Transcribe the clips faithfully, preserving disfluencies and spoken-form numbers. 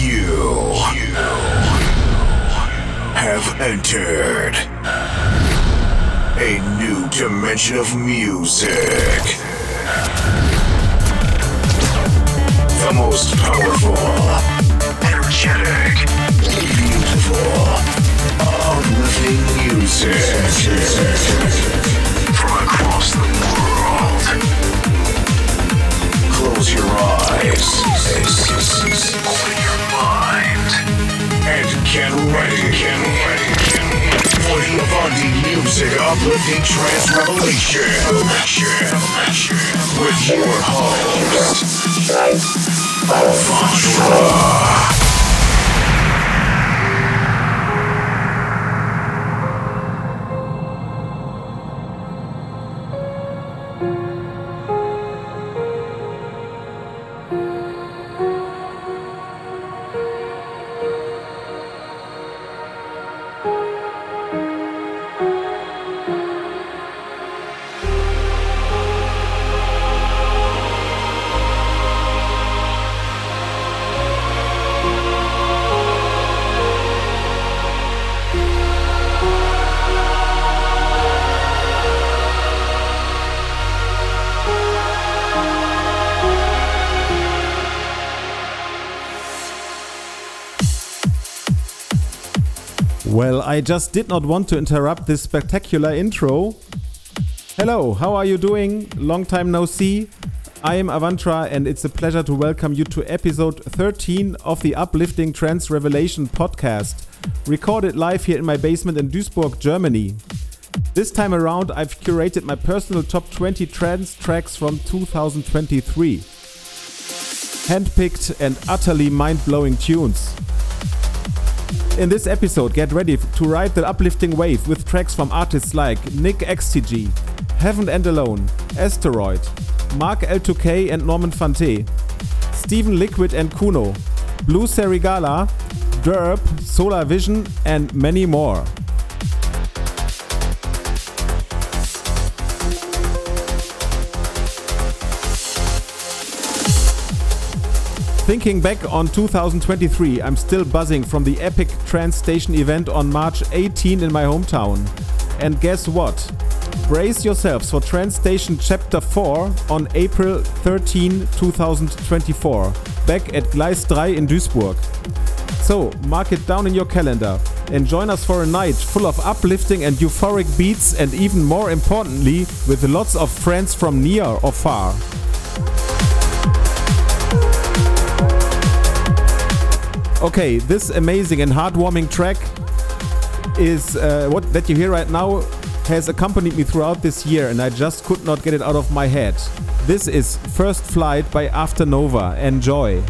You have entered a new dimension of music. The most powerful, energetic, beautiful, uplifting music from across the world. Close your eyes, open your mind, and get ready, get ready, get ready for the Avantra Music Uplifting Trance Revelation with your host, Avantra. Well, I just did not want to interrupt this spectacular intro. Hello, how are you doing? Long time no see. I am Avantra and it's a pleasure to welcome you to episode thirteen of the Uplifting Trance Revelation podcast, recorded live here in my basement in Duisburg, Germany. This time around I've curated my personal top twenty trance tracks from two thousand twenty-three. Handpicked and utterly mind-blowing tunes. In this episode, get ready to ride the uplifting wave with tracks from artists like Nick X T G, Heaven and Alone, Asteroid, Mark L two K and Norman van Thee, Steven Liquid and Kuno, Blue Serigala, Derb, Solar Vision and many more. Thinking back on two thousand twenty-three, I'm still buzzing from the epic Trancestation event on March eighteenth in my hometown. And guess what? Brace yourselves for Trancestation Chapter four on April thirteenth, two thousand twenty-four, back at Gleis three in Duisburg. So, mark it down in your calendar and join us for a night full of uplifting and euphoric beats and even more importantly, with lots of friends from near or far. Okay, this amazing and heartwarming track is uh, what that you hear right now has accompanied me throughout this year and I just could not get it out of my head. This is First Flight by Afternova. Enjoy!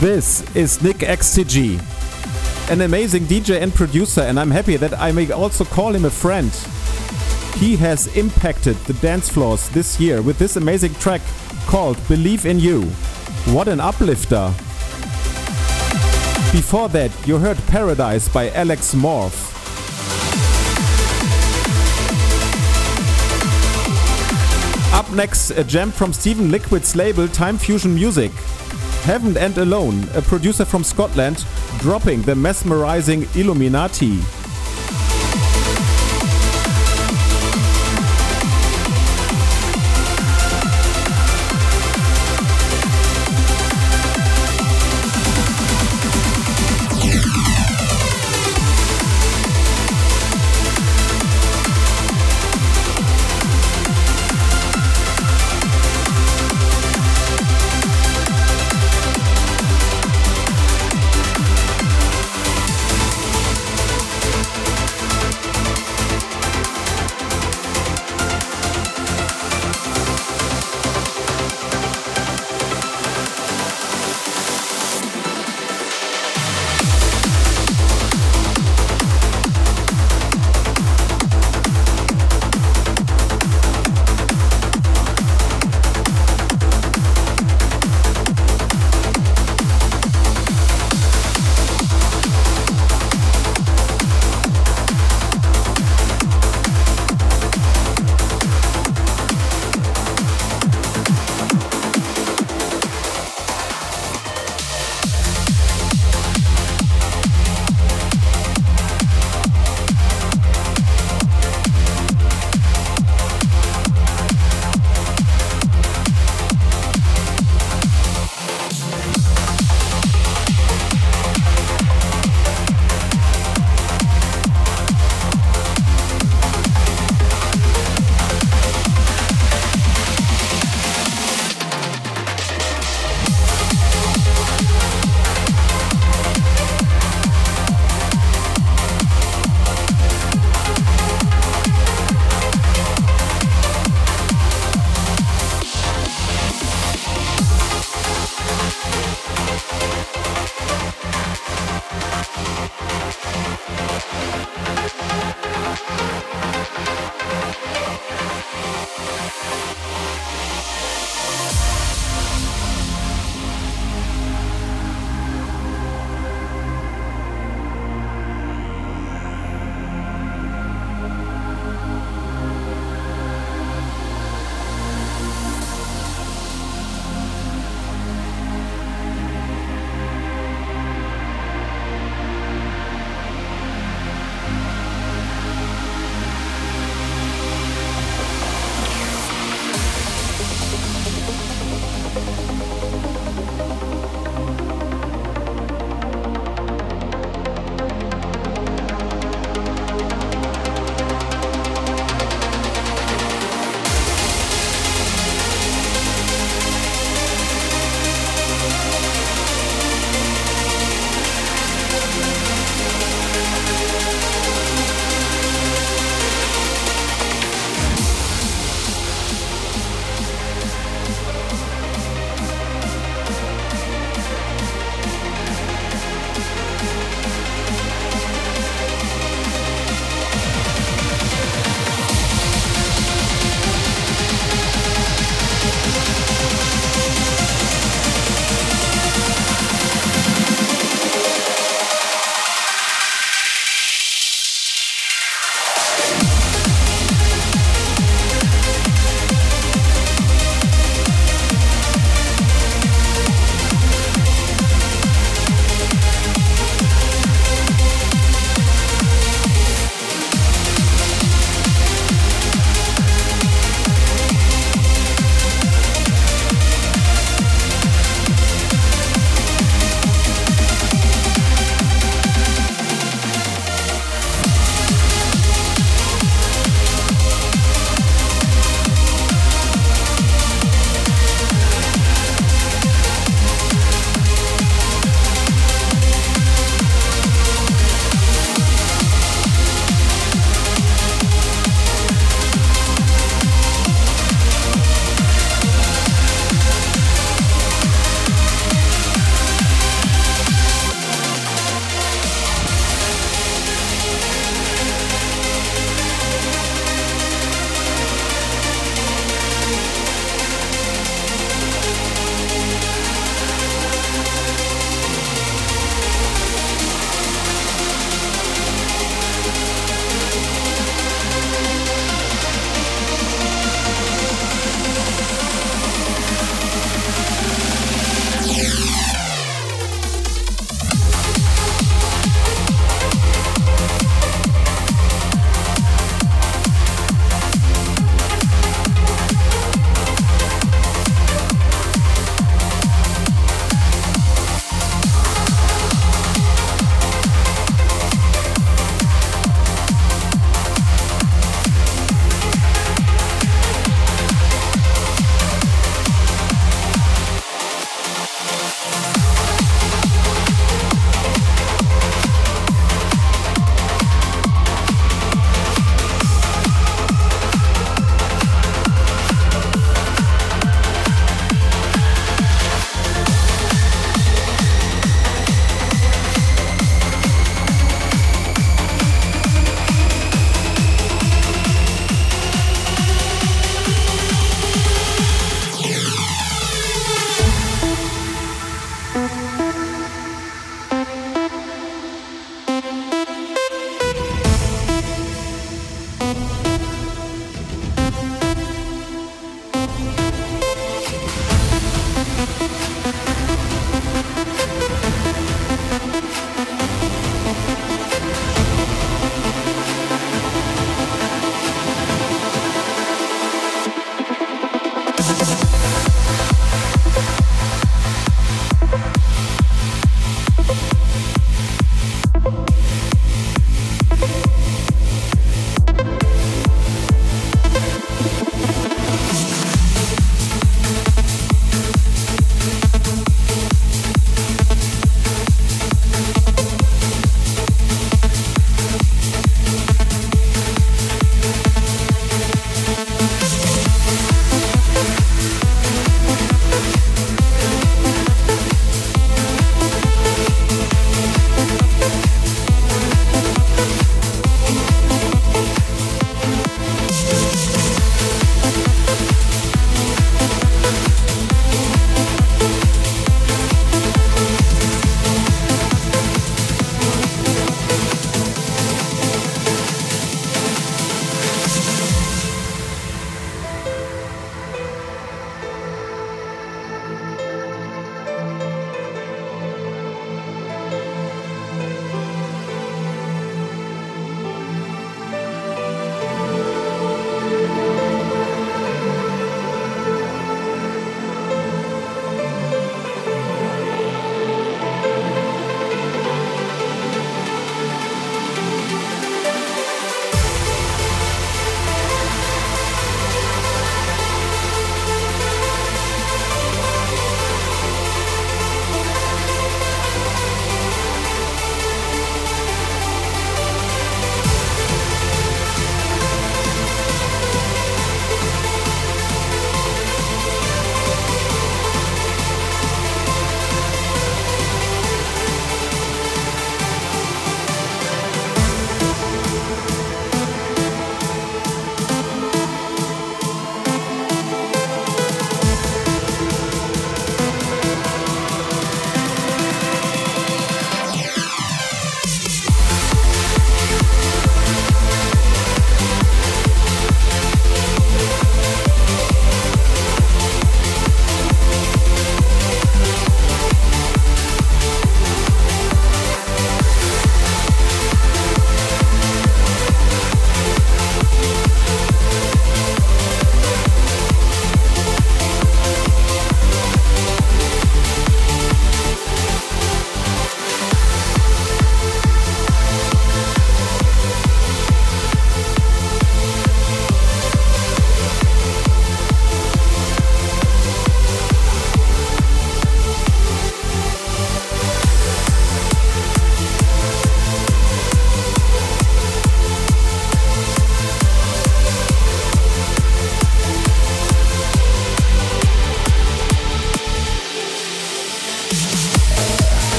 This is Nick X T G, an amazing D J and producer, and I'm happy that I may also call him a friend. He has impacted the dance floors this year with this amazing track called Believe in You. What an uplifter! Before that, you heard Paradise by Alex Morph. Up next, a jam from Steven Liquid's label Time Fusion Music. Heaven and Alone, a producer from Scotland, dropping the mesmerizing Illuminati.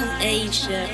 of Asia.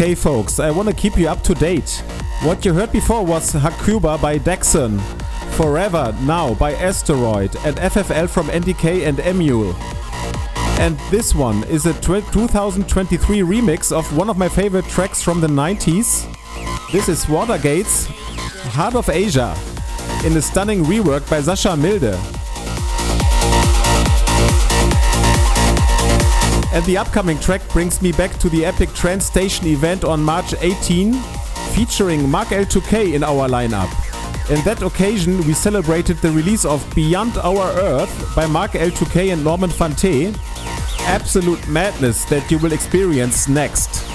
Okay folks, I want to keep you up to date. What you heard before was Hakuba by Daxson, Forever Now by Asteroid, and F F L from Andy Kay and Emule. And this one is a twenty twenty-three remix of one of my favorite tracks from the nineties. This is Watergates, Heart of Asia, in a stunning rework by Sascha Milde. And the upcoming track brings me back to the epic Trancestation event on March eighteenth, featuring Mark L two K in our lineup. In that occasion, we celebrated the release of Beyond Our Earth by Mark L two K and Norman van Thee. Absolute madness that you will experience next.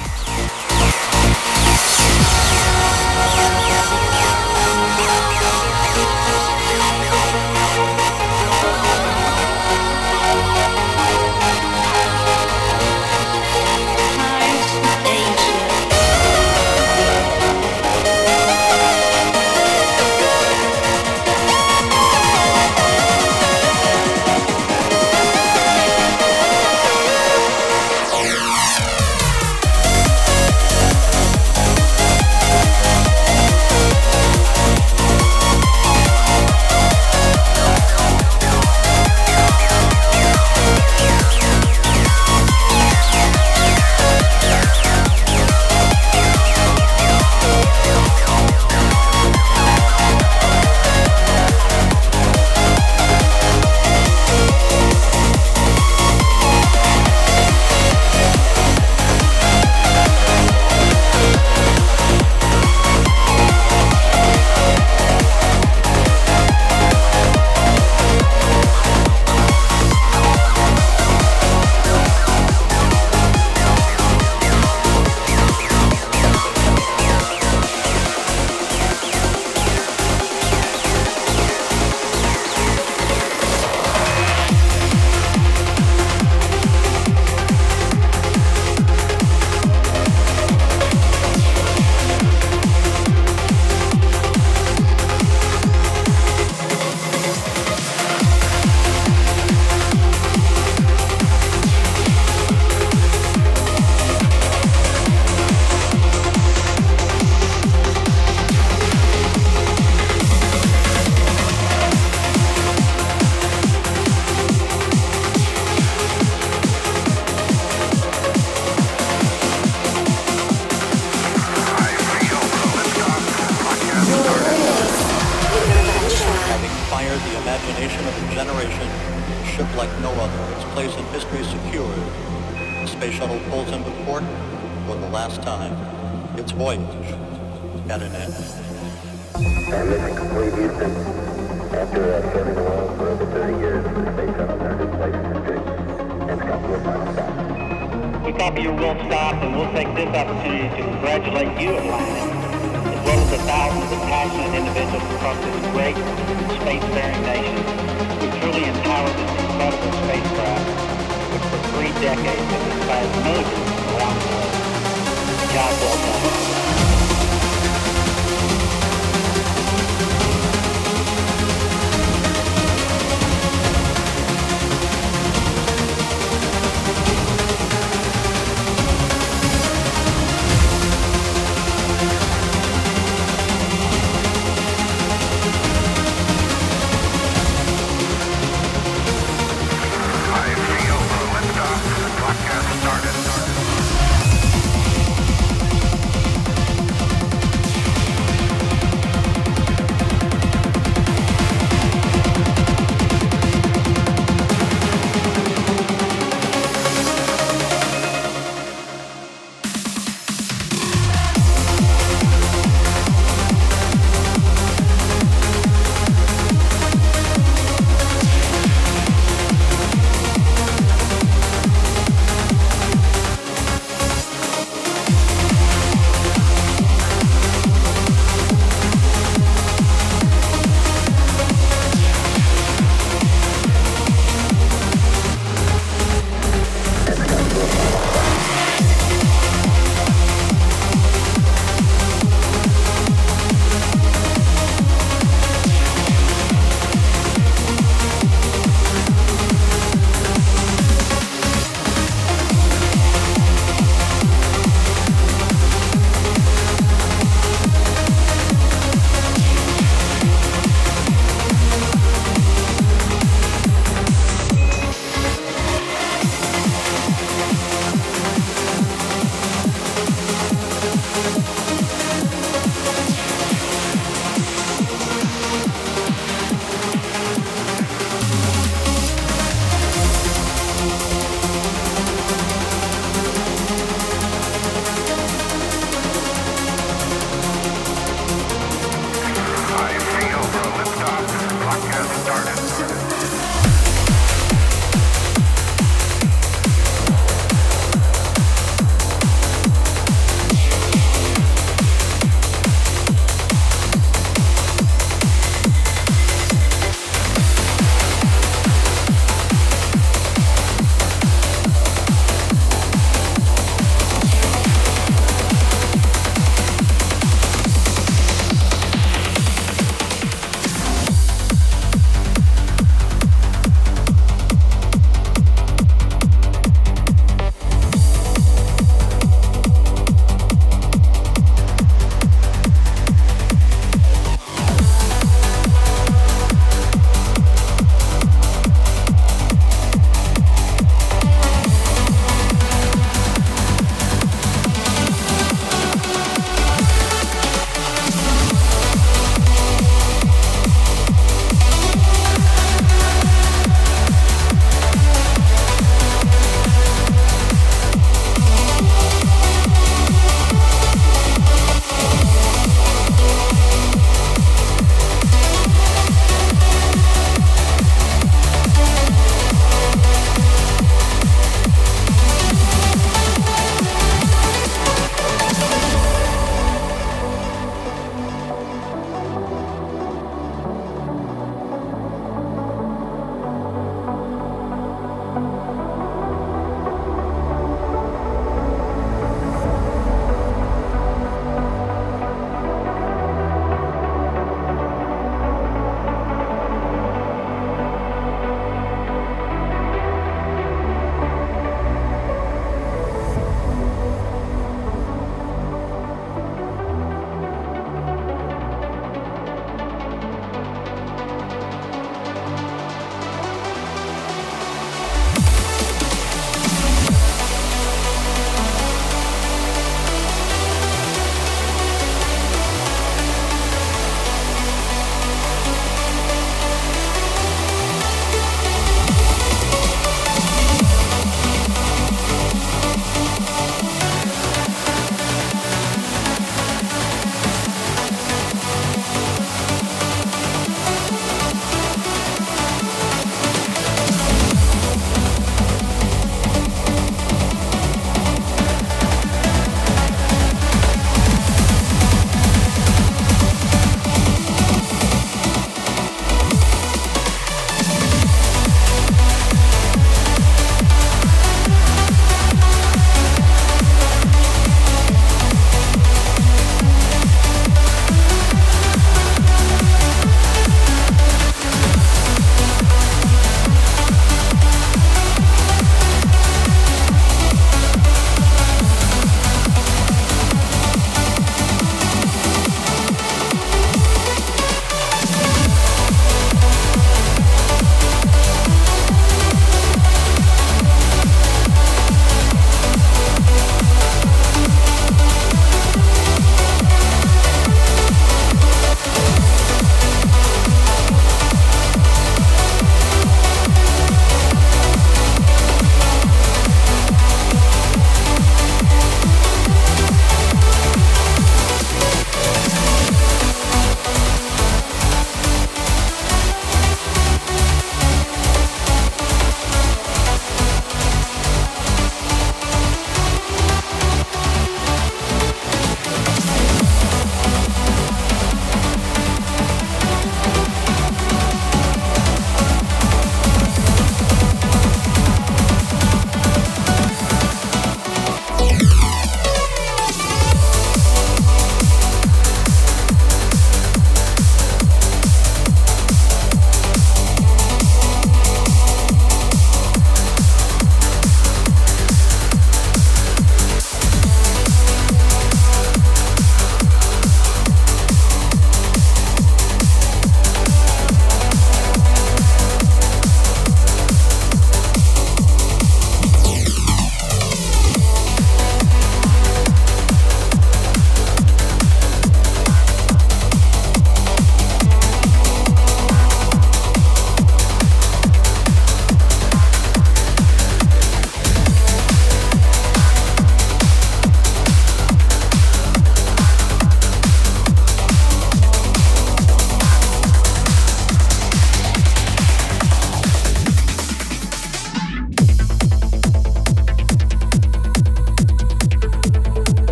Copy your will stop, and we'll take this opportunity to congratulate you, Atlantic. It's well as the thousands of passionate individuals across this great space-faring nation who truly empowered this incredible spacecraft, which for three decades has inspired millions around the world. Job well done. Started.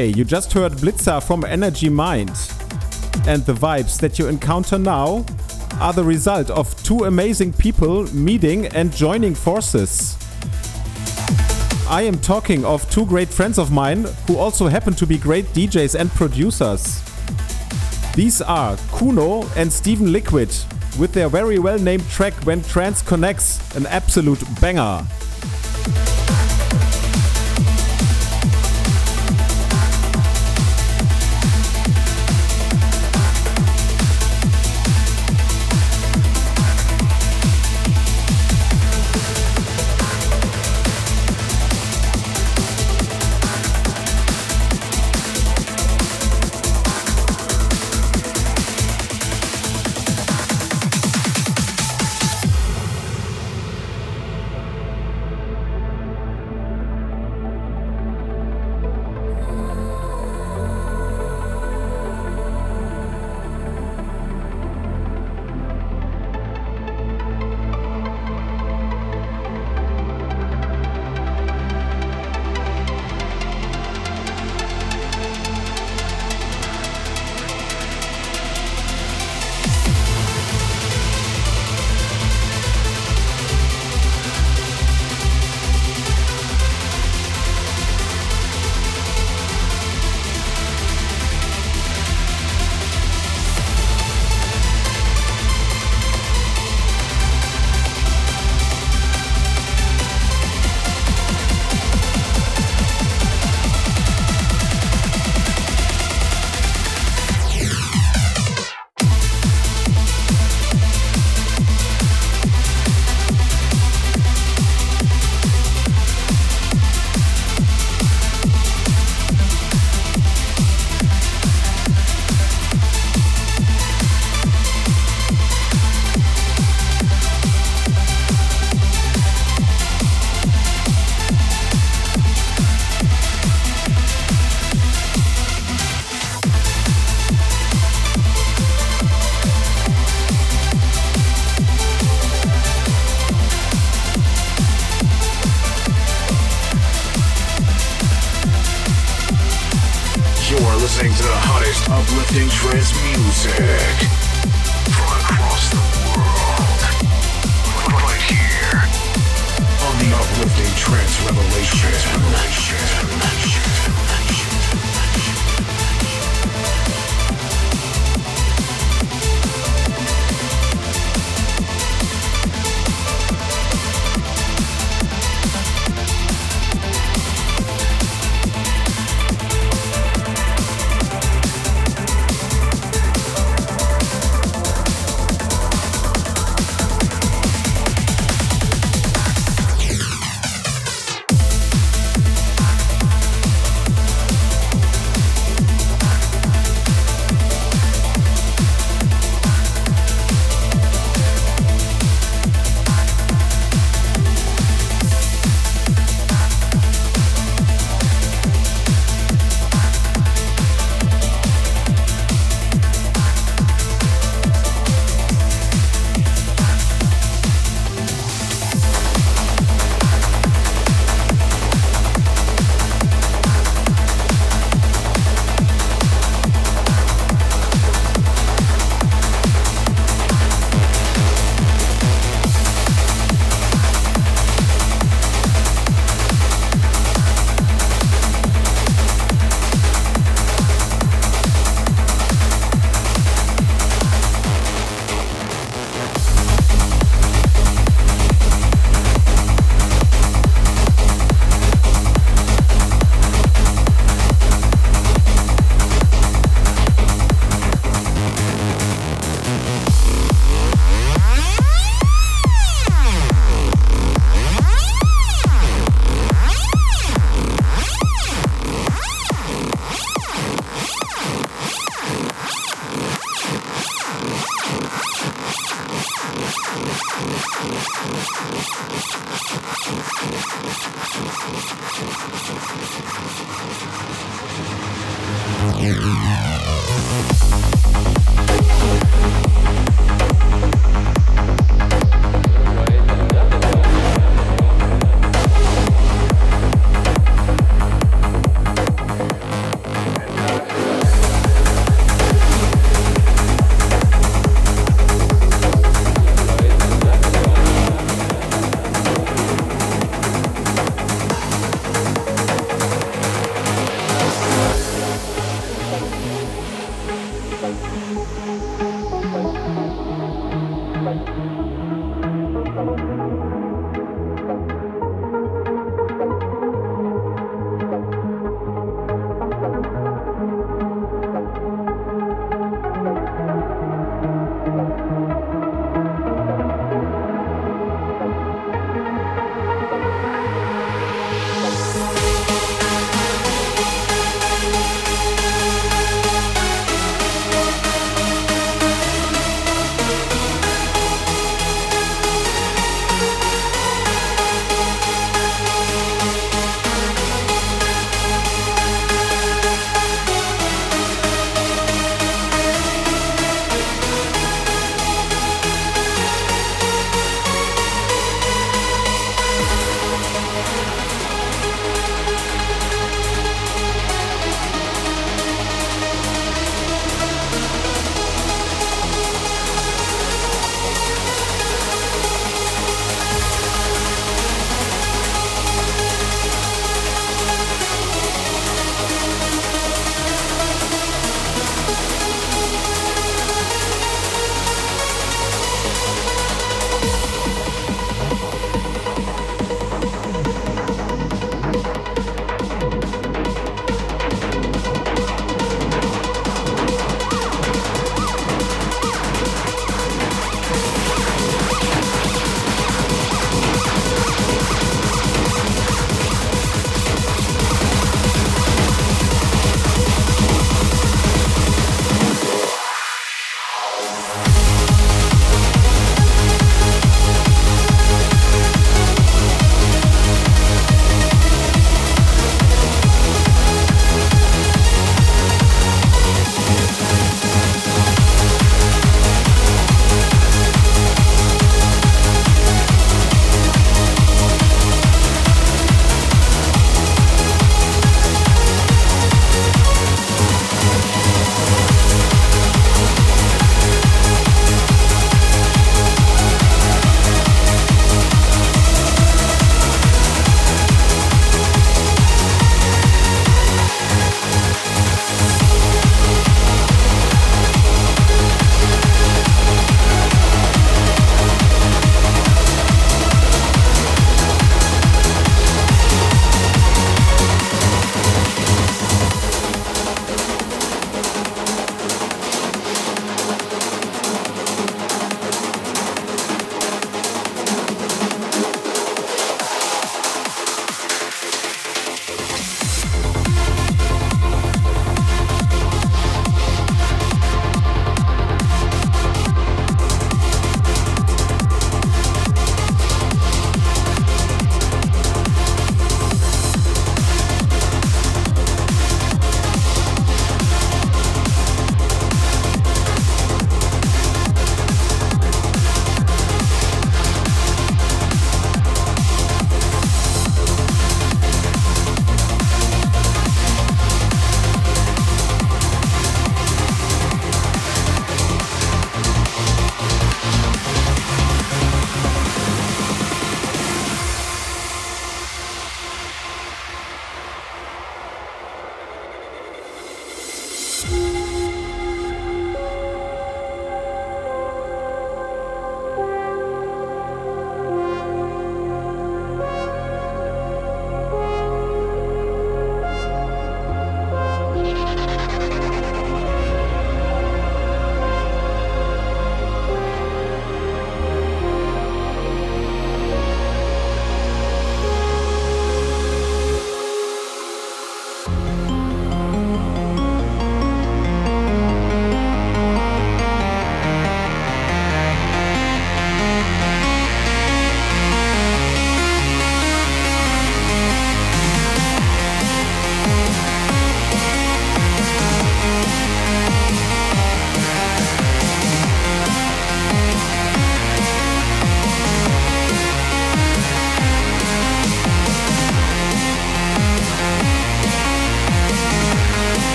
Okay, you just heard Blitzer from NrgMind, and the vibes that you encounter now are the result of two amazing people meeting and joining forces. I am talking of two great friends of mine who also happen to be great D Js and producers. These are Kuno and Steven Liquid with their very well named track When Trance Connects, an absolute banger.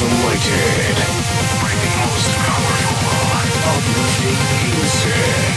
Awaited by the most powerful uplifting music.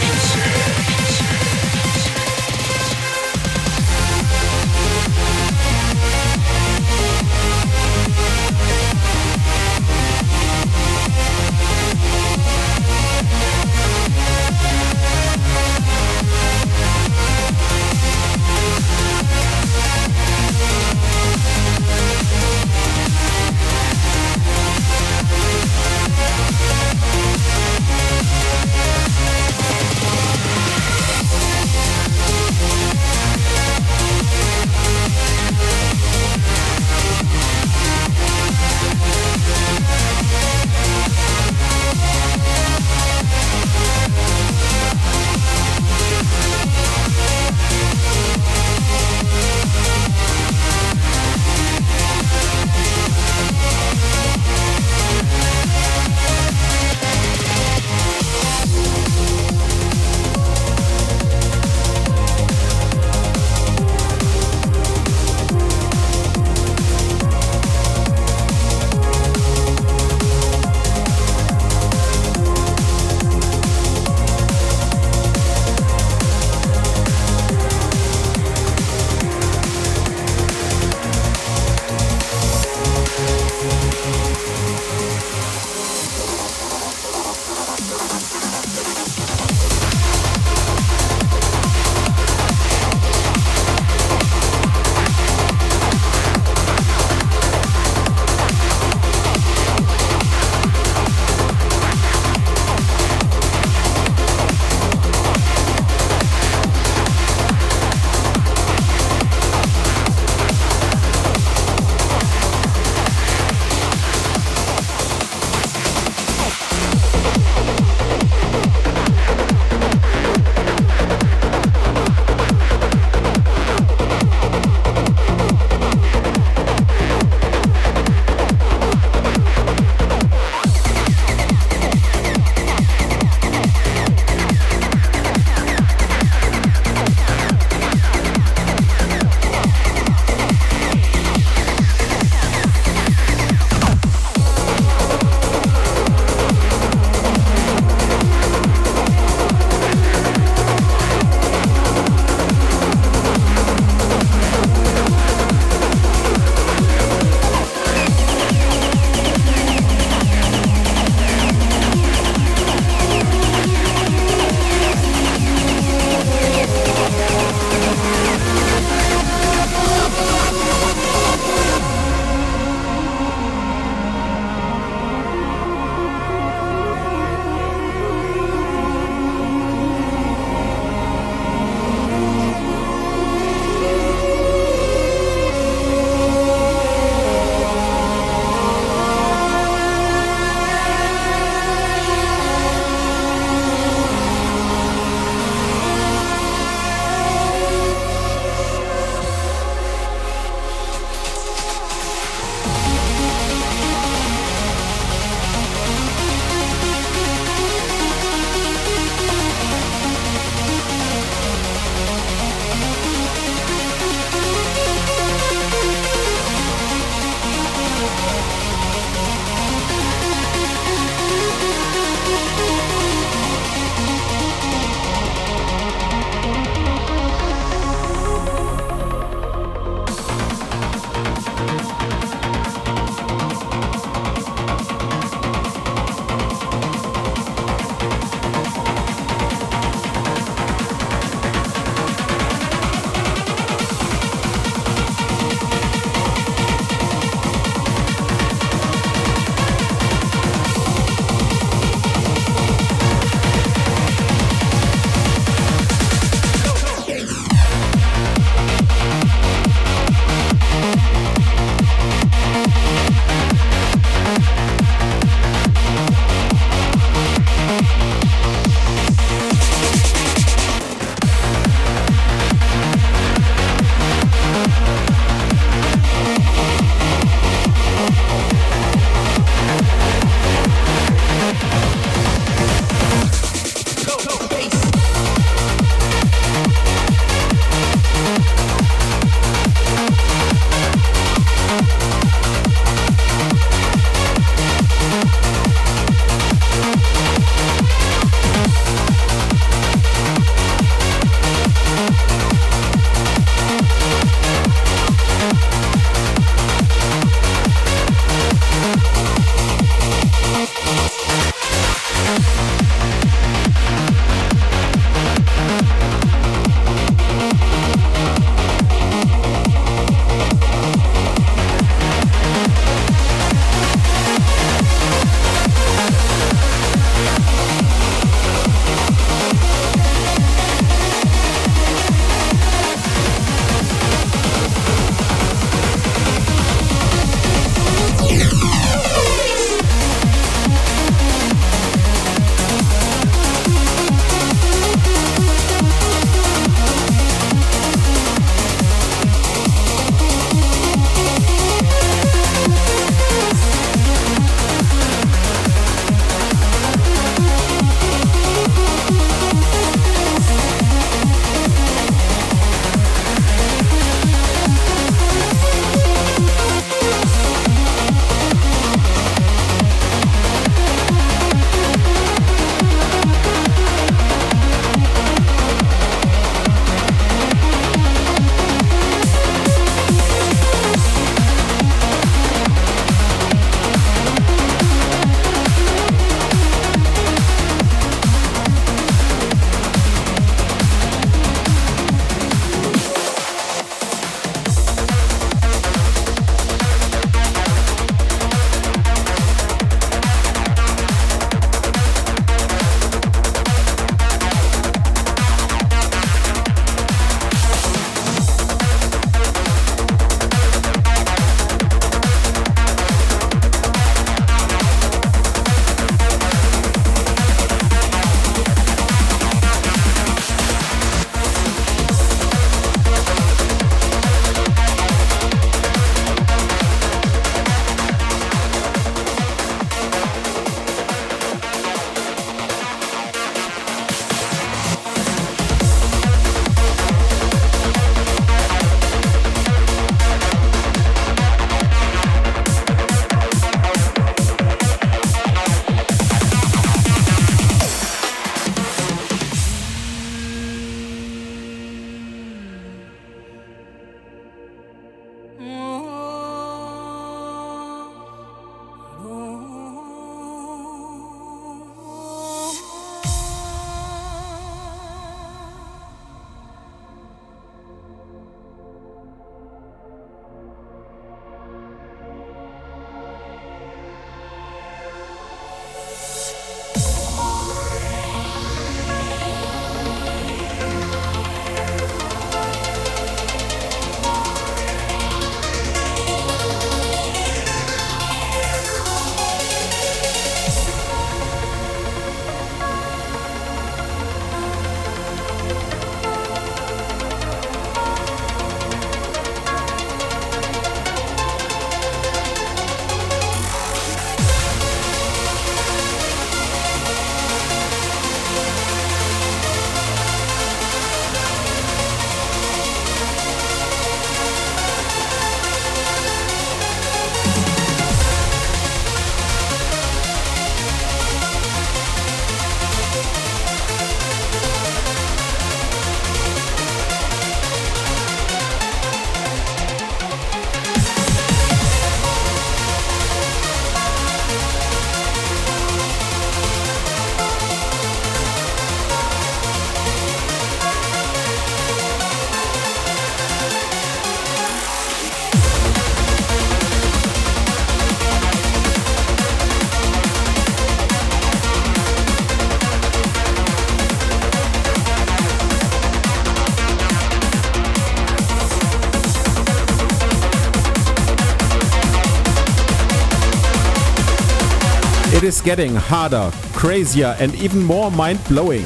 It is getting harder, crazier and even more mind-blowing.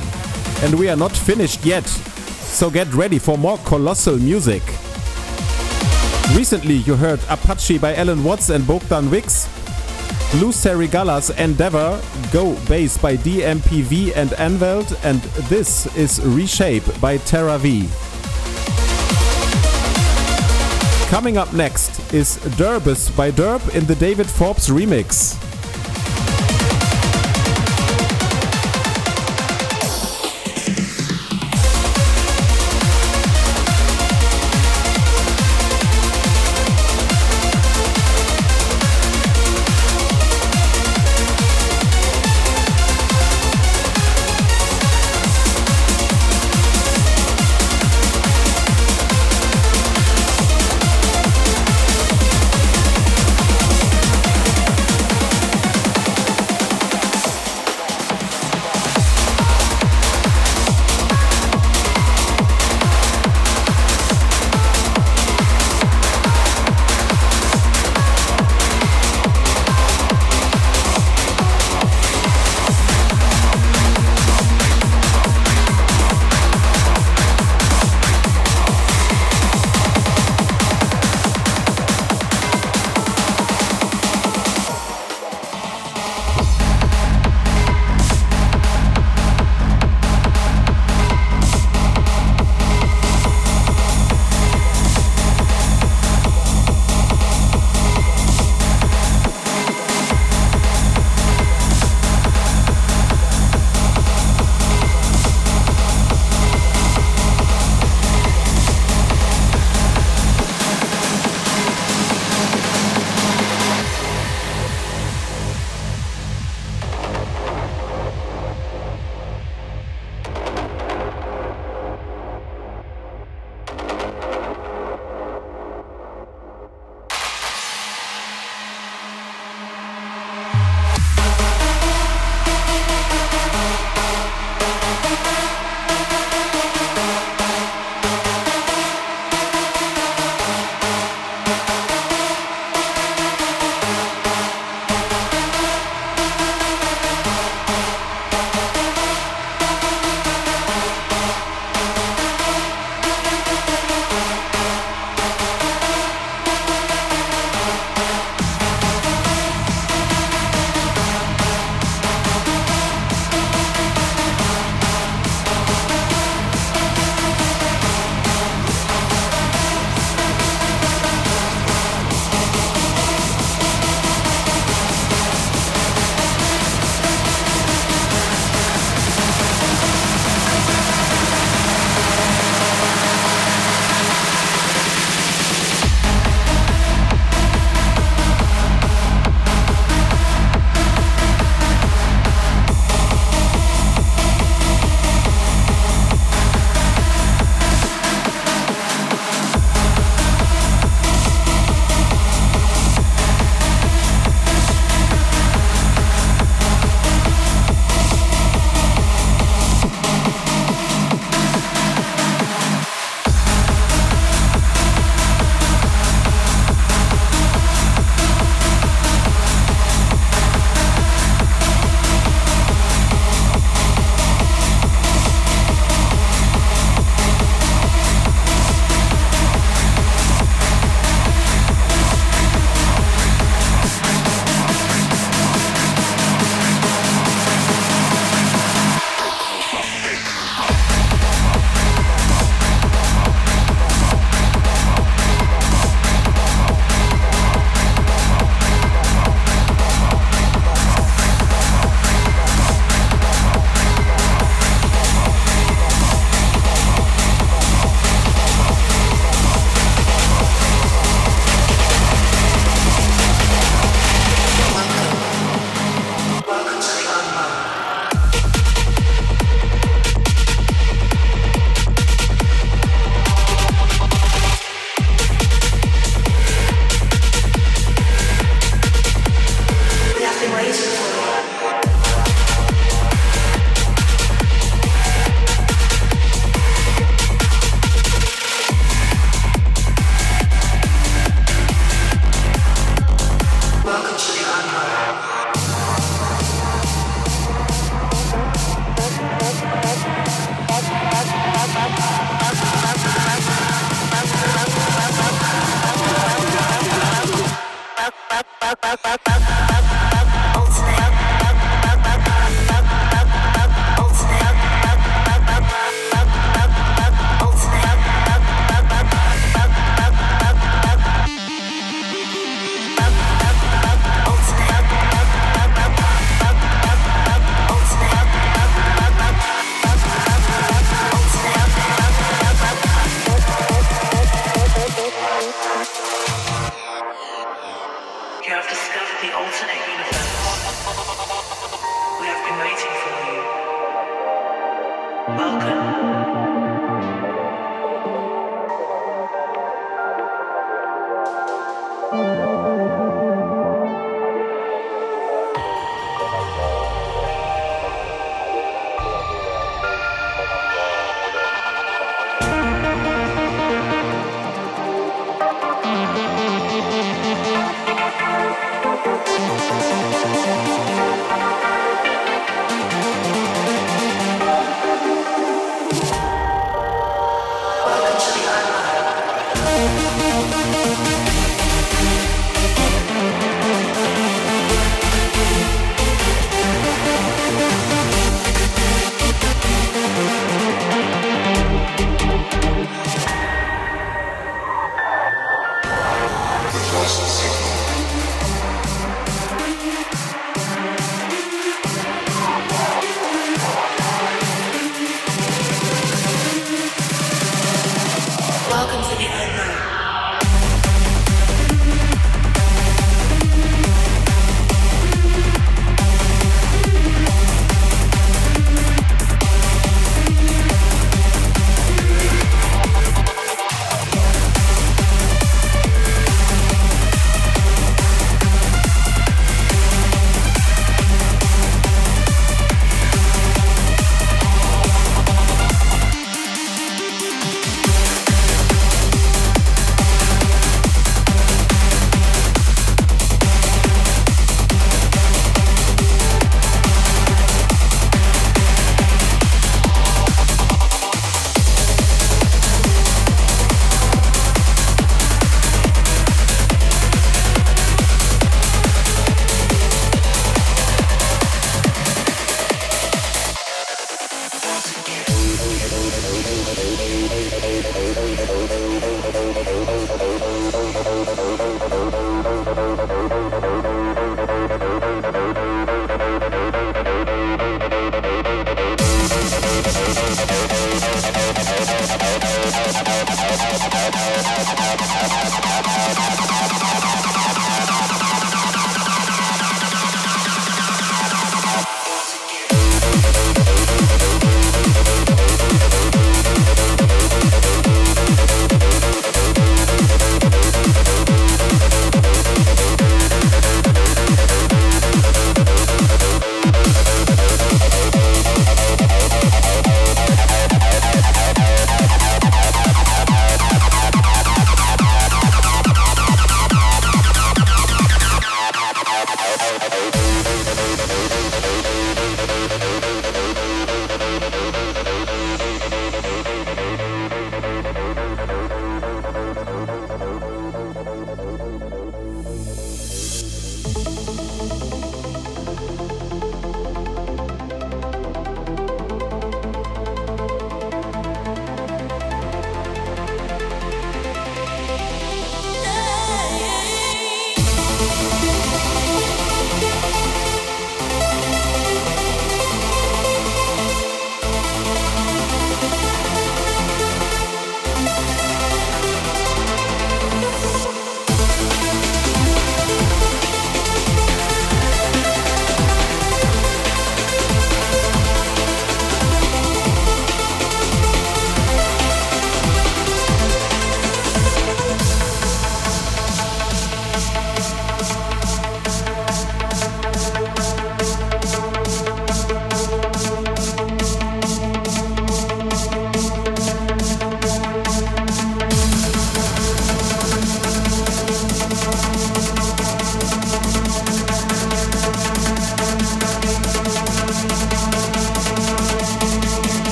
And we are not finished yet, so get ready for more colossal music. Recently you heard Apache by Alan Watts and Bogdan Vix, Blue Serigala's Endeavor, Go Bass by D M P V and Anveld, and This Is Reshape by Terra V. Coming up next is Derbus by Derb in the David Forbes remix.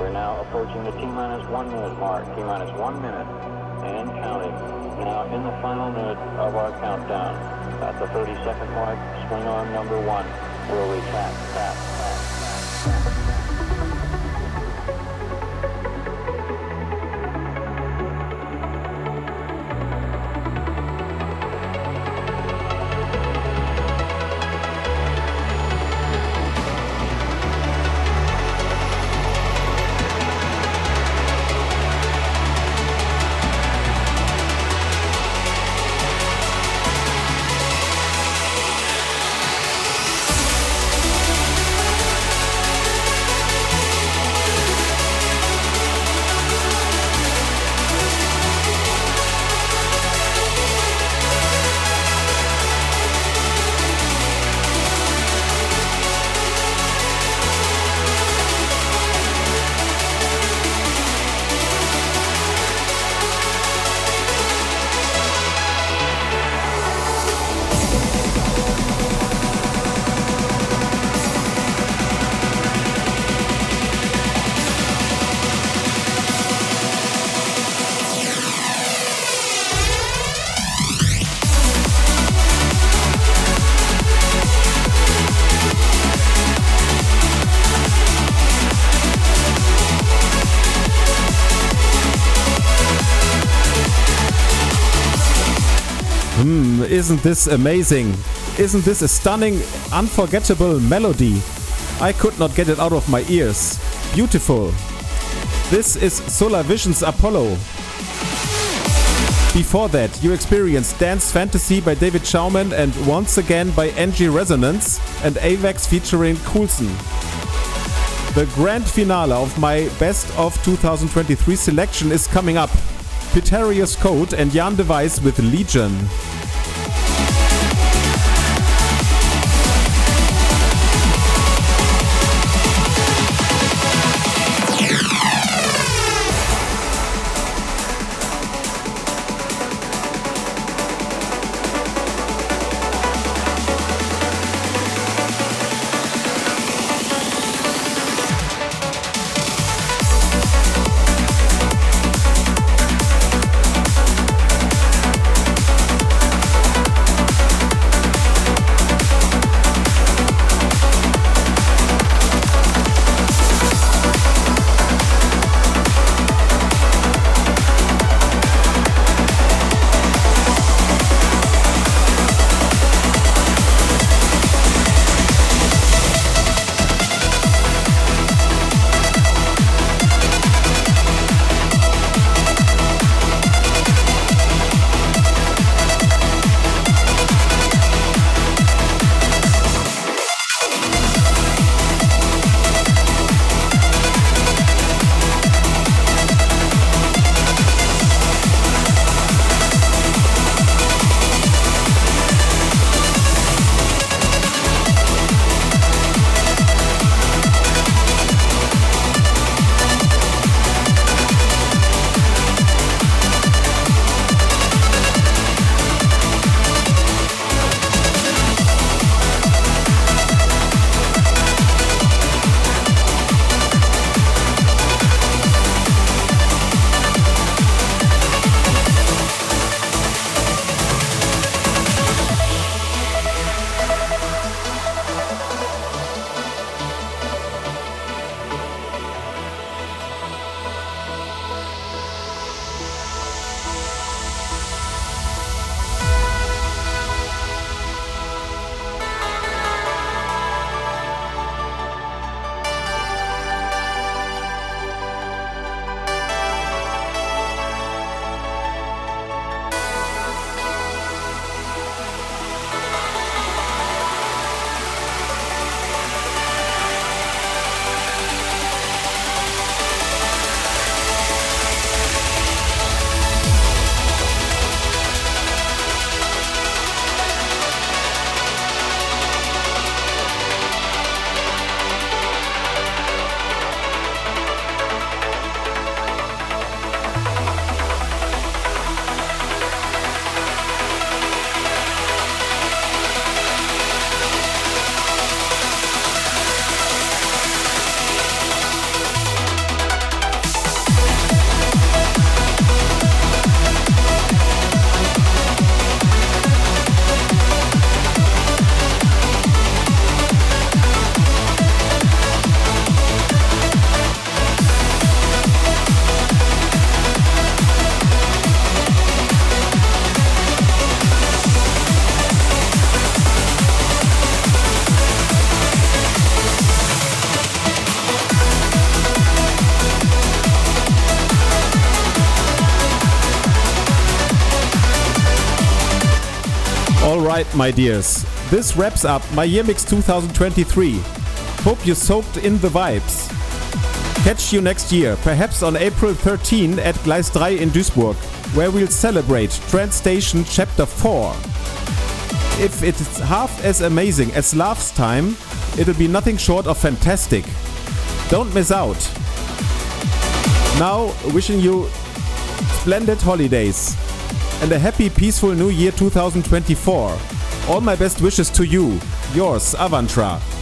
We're now approaching the T-minus one minute mark, T-minus one minute, and counting. Now in the final minute of our countdown, at the thirty second mark, swing arm number one will retract, tap, tap, tap. Isn't this amazing? Isn't this a stunning, unforgettable melody? I could not get it out of my ears. Beautiful. This is Solar Vision's Apollo. Before that, you experienced Dance Fantasy by David Chouman and Once Again by N G Resonance and A VAX featuring Coulson. The grand finale of my Best of two thousand twenty-three selection is coming up. Piterius Code and Jan Device with Legion. Alright, my dears, this wraps up my Year Mix two thousand twenty-three. Hope you soaked in the vibes. Catch you next year, perhaps on April thirteenth at Gleis three in Duisburg, where we'll celebrate Trancestation Chapter four. If it's half as amazing as last time, it'll be nothing short of fantastic. Don't miss out. Now, wishing you splendid holidays and a happy, peaceful new year two thousand twenty-four. All my best wishes to you. Yours, Avantra.